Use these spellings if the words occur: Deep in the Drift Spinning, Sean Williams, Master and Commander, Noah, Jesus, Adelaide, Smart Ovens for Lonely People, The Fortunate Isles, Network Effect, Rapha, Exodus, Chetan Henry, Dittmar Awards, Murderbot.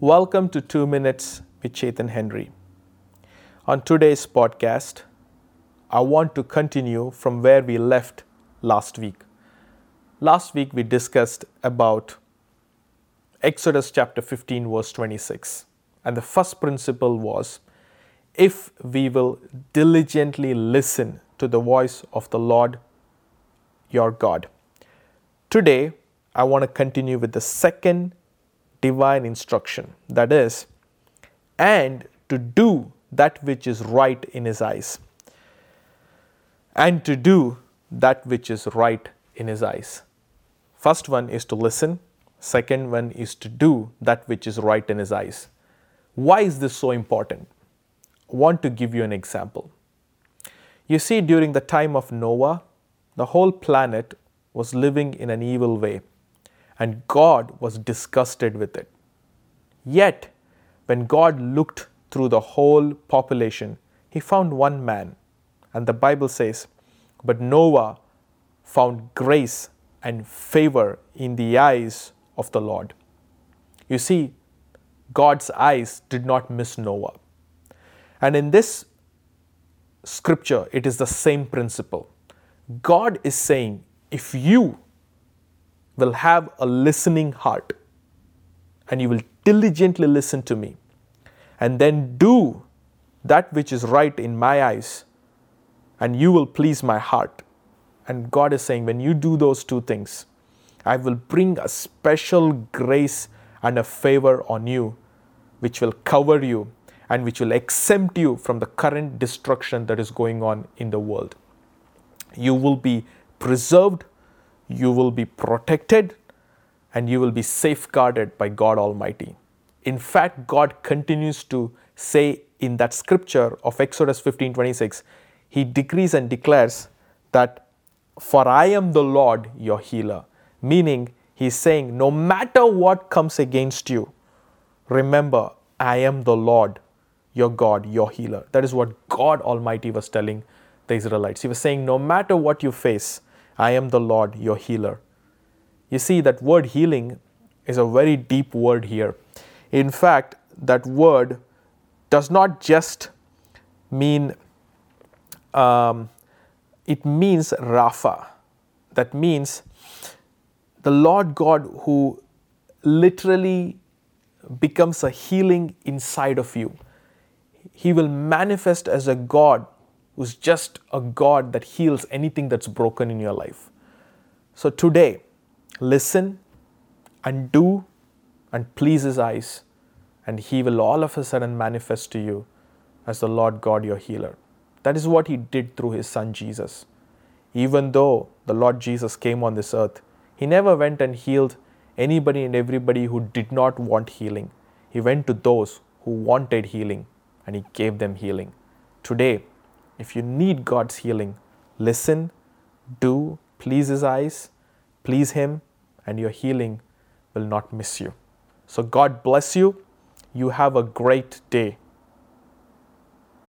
Welcome to 2 Minutes with Chetan Henry. On today's podcast, I want to continue from where we left last week. Last week we discussed about Exodus chapter 15 verse 26. And the first principle was, if we will diligently listen to the voice of the Lord your God. Today, I want to continue with the second divine instruction, that is, and to do that which is right in his eyes. And to do that which is right in his eyes. First one is to listen. Second one is to do that which is right in his eyes. Why is this so important? I want to give you an example. You see, during the time of Noah, the whole planet was living in an evil way, and God was disgusted with it. Yet, when God looked through the whole population, he found one man. And the Bible says, but Noah found grace and favor in the eyes of the Lord. You see, God's eyes did not miss Noah. And in this scripture, it is the same principle. God is saying, if you will have a listening heart and you will diligently listen to me and then do that which is right in my eyes, and you will please my heart. And God is saying, when you do those two things, I will bring a special grace and a favor on you, which will cover you and which will exempt you from the current destruction that is going on in the world. You will be preserved, you will be protected, and you will be safeguarded by God Almighty. In fact, God continues to say in that scripture of Exodus 15:26, he decrees and declares that, for I am the Lord your healer. Meaning, he's saying, no matter what comes against you, remember, I am the Lord your God, your healer. That is what God Almighty was telling the Israelites. He was saying, no matter what you face, I am the Lord, your healer. You see, that word healing is a very deep word here. In fact, that word does not just mean, it means Rapha. That means the Lord God who literally becomes a healing inside of you. He will manifest as a God who's just a God that heals anything that's broken in your life. So today, listen and do and please his eyes, and he will all of a sudden manifest to you as the Lord God, your healer. That is what he did through his son Jesus. Even though the Lord Jesus came on this earth, he never went and healed anybody and everybody who did not want healing. He went to those who wanted healing and he gave them healing. Today, if you need God's healing, listen, do, please his eyes, please him, and your healing will not miss you. So God bless you. You have a great day.